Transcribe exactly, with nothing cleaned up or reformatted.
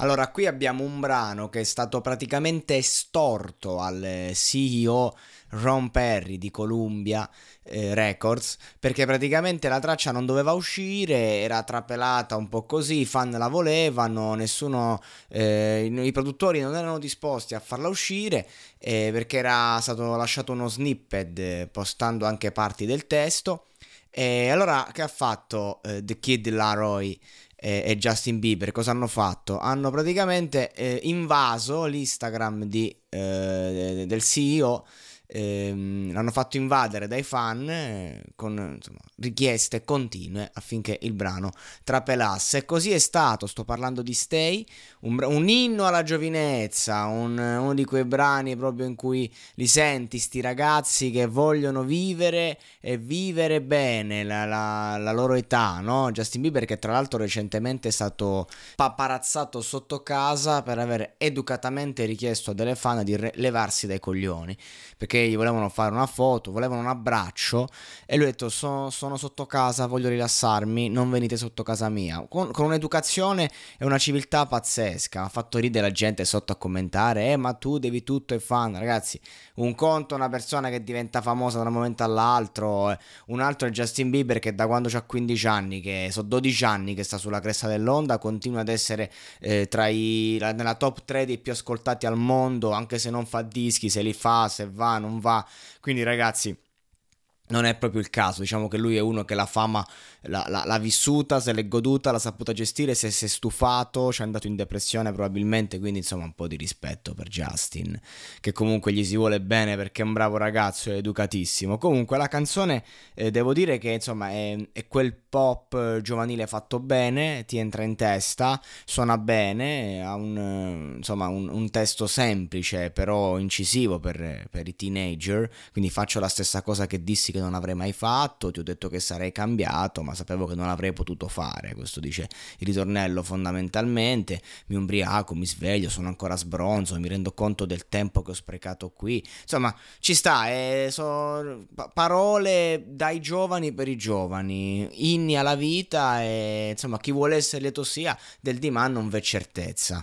Allora, qui abbiamo un brano che è stato praticamente estorto al C E O Ron Perry di Columbia eh, Records, perché praticamente la traccia non doveva uscire, era trapelata un po' così, i fan la volevano, nessuno, eh, i produttori non erano disposti a farla uscire eh, perché era stato lasciato uno snippet eh, postando anche parti del testo. E allora che ha fatto eh, The Kid Laroi e, e Justin Bieber? Cosa hanno fatto? Hanno praticamente eh, invaso l'Instagram di, eh, del C E O. Ehm, l'hanno fatto invadere dai fan eh, con insomma, richieste continue affinché il brano trapelasse. Così è stato. Sto parlando di Stay, un, un inno alla giovinezza, un, uno di quei brani proprio in cui li senti sti ragazzi che vogliono vivere e vivere bene la, la, la loro età, no? Justin Bieber, che tra l'altro recentemente è stato paparazzato sotto casa per aver educatamente richiesto a delle fan di re- levarsi dai coglioni, perché gli volevano fare una foto, volevano un abbraccio, e lui ha detto sono, sono sotto casa, voglio rilassarmi, non venite sotto casa mia, con, con un'educazione e una civiltà pazzesca. Ha fatto ridere la gente sotto a commentare eh ma tu devi tutto ai fan. Ragazzi, un conto è una persona che diventa famosa da un momento all'altro, un altro è Justin Bieber che da quando c'ha quindici anni, che sono dodici anni che sta sulla cresta dell'onda, continua ad essere eh, tra i la, nella top tre dei più ascoltati al mondo, anche se non fa dischi, se li fa, se va, non va. Quindi ragazzi, non è proprio il caso. Diciamo che lui è uno che la fama la, la, l'ha vissuta, se l'è goduta, l'ha saputa gestire, se si è stufato, ci è andato in depressione probabilmente, quindi insomma un po' di rispetto per Justin, che comunque gli si vuole bene perché è un bravo ragazzo, è educatissimo. Comunque la canzone eh, devo dire che insomma è, è quel pop giovanile fatto bene, ti entra in testa, suona bene, ha un, insomma, un, un testo semplice però incisivo per, per i teenager, quindi faccio la stessa cosa che dissi che non avrei mai fatto, ti ho detto che sarei cambiato ma sapevo che non avrei potuto fare, questo dice il ritornello fondamentalmente. Mi ubriaco, mi sveglio, sono ancora sbronzo, mi rendo conto del tempo che ho sprecato qui, insomma ci sta, eh, so, pa- parole dai giovani per i giovani, inni alla vita e insomma chi vuole essere lieto sia, del di ma non v'è certezza.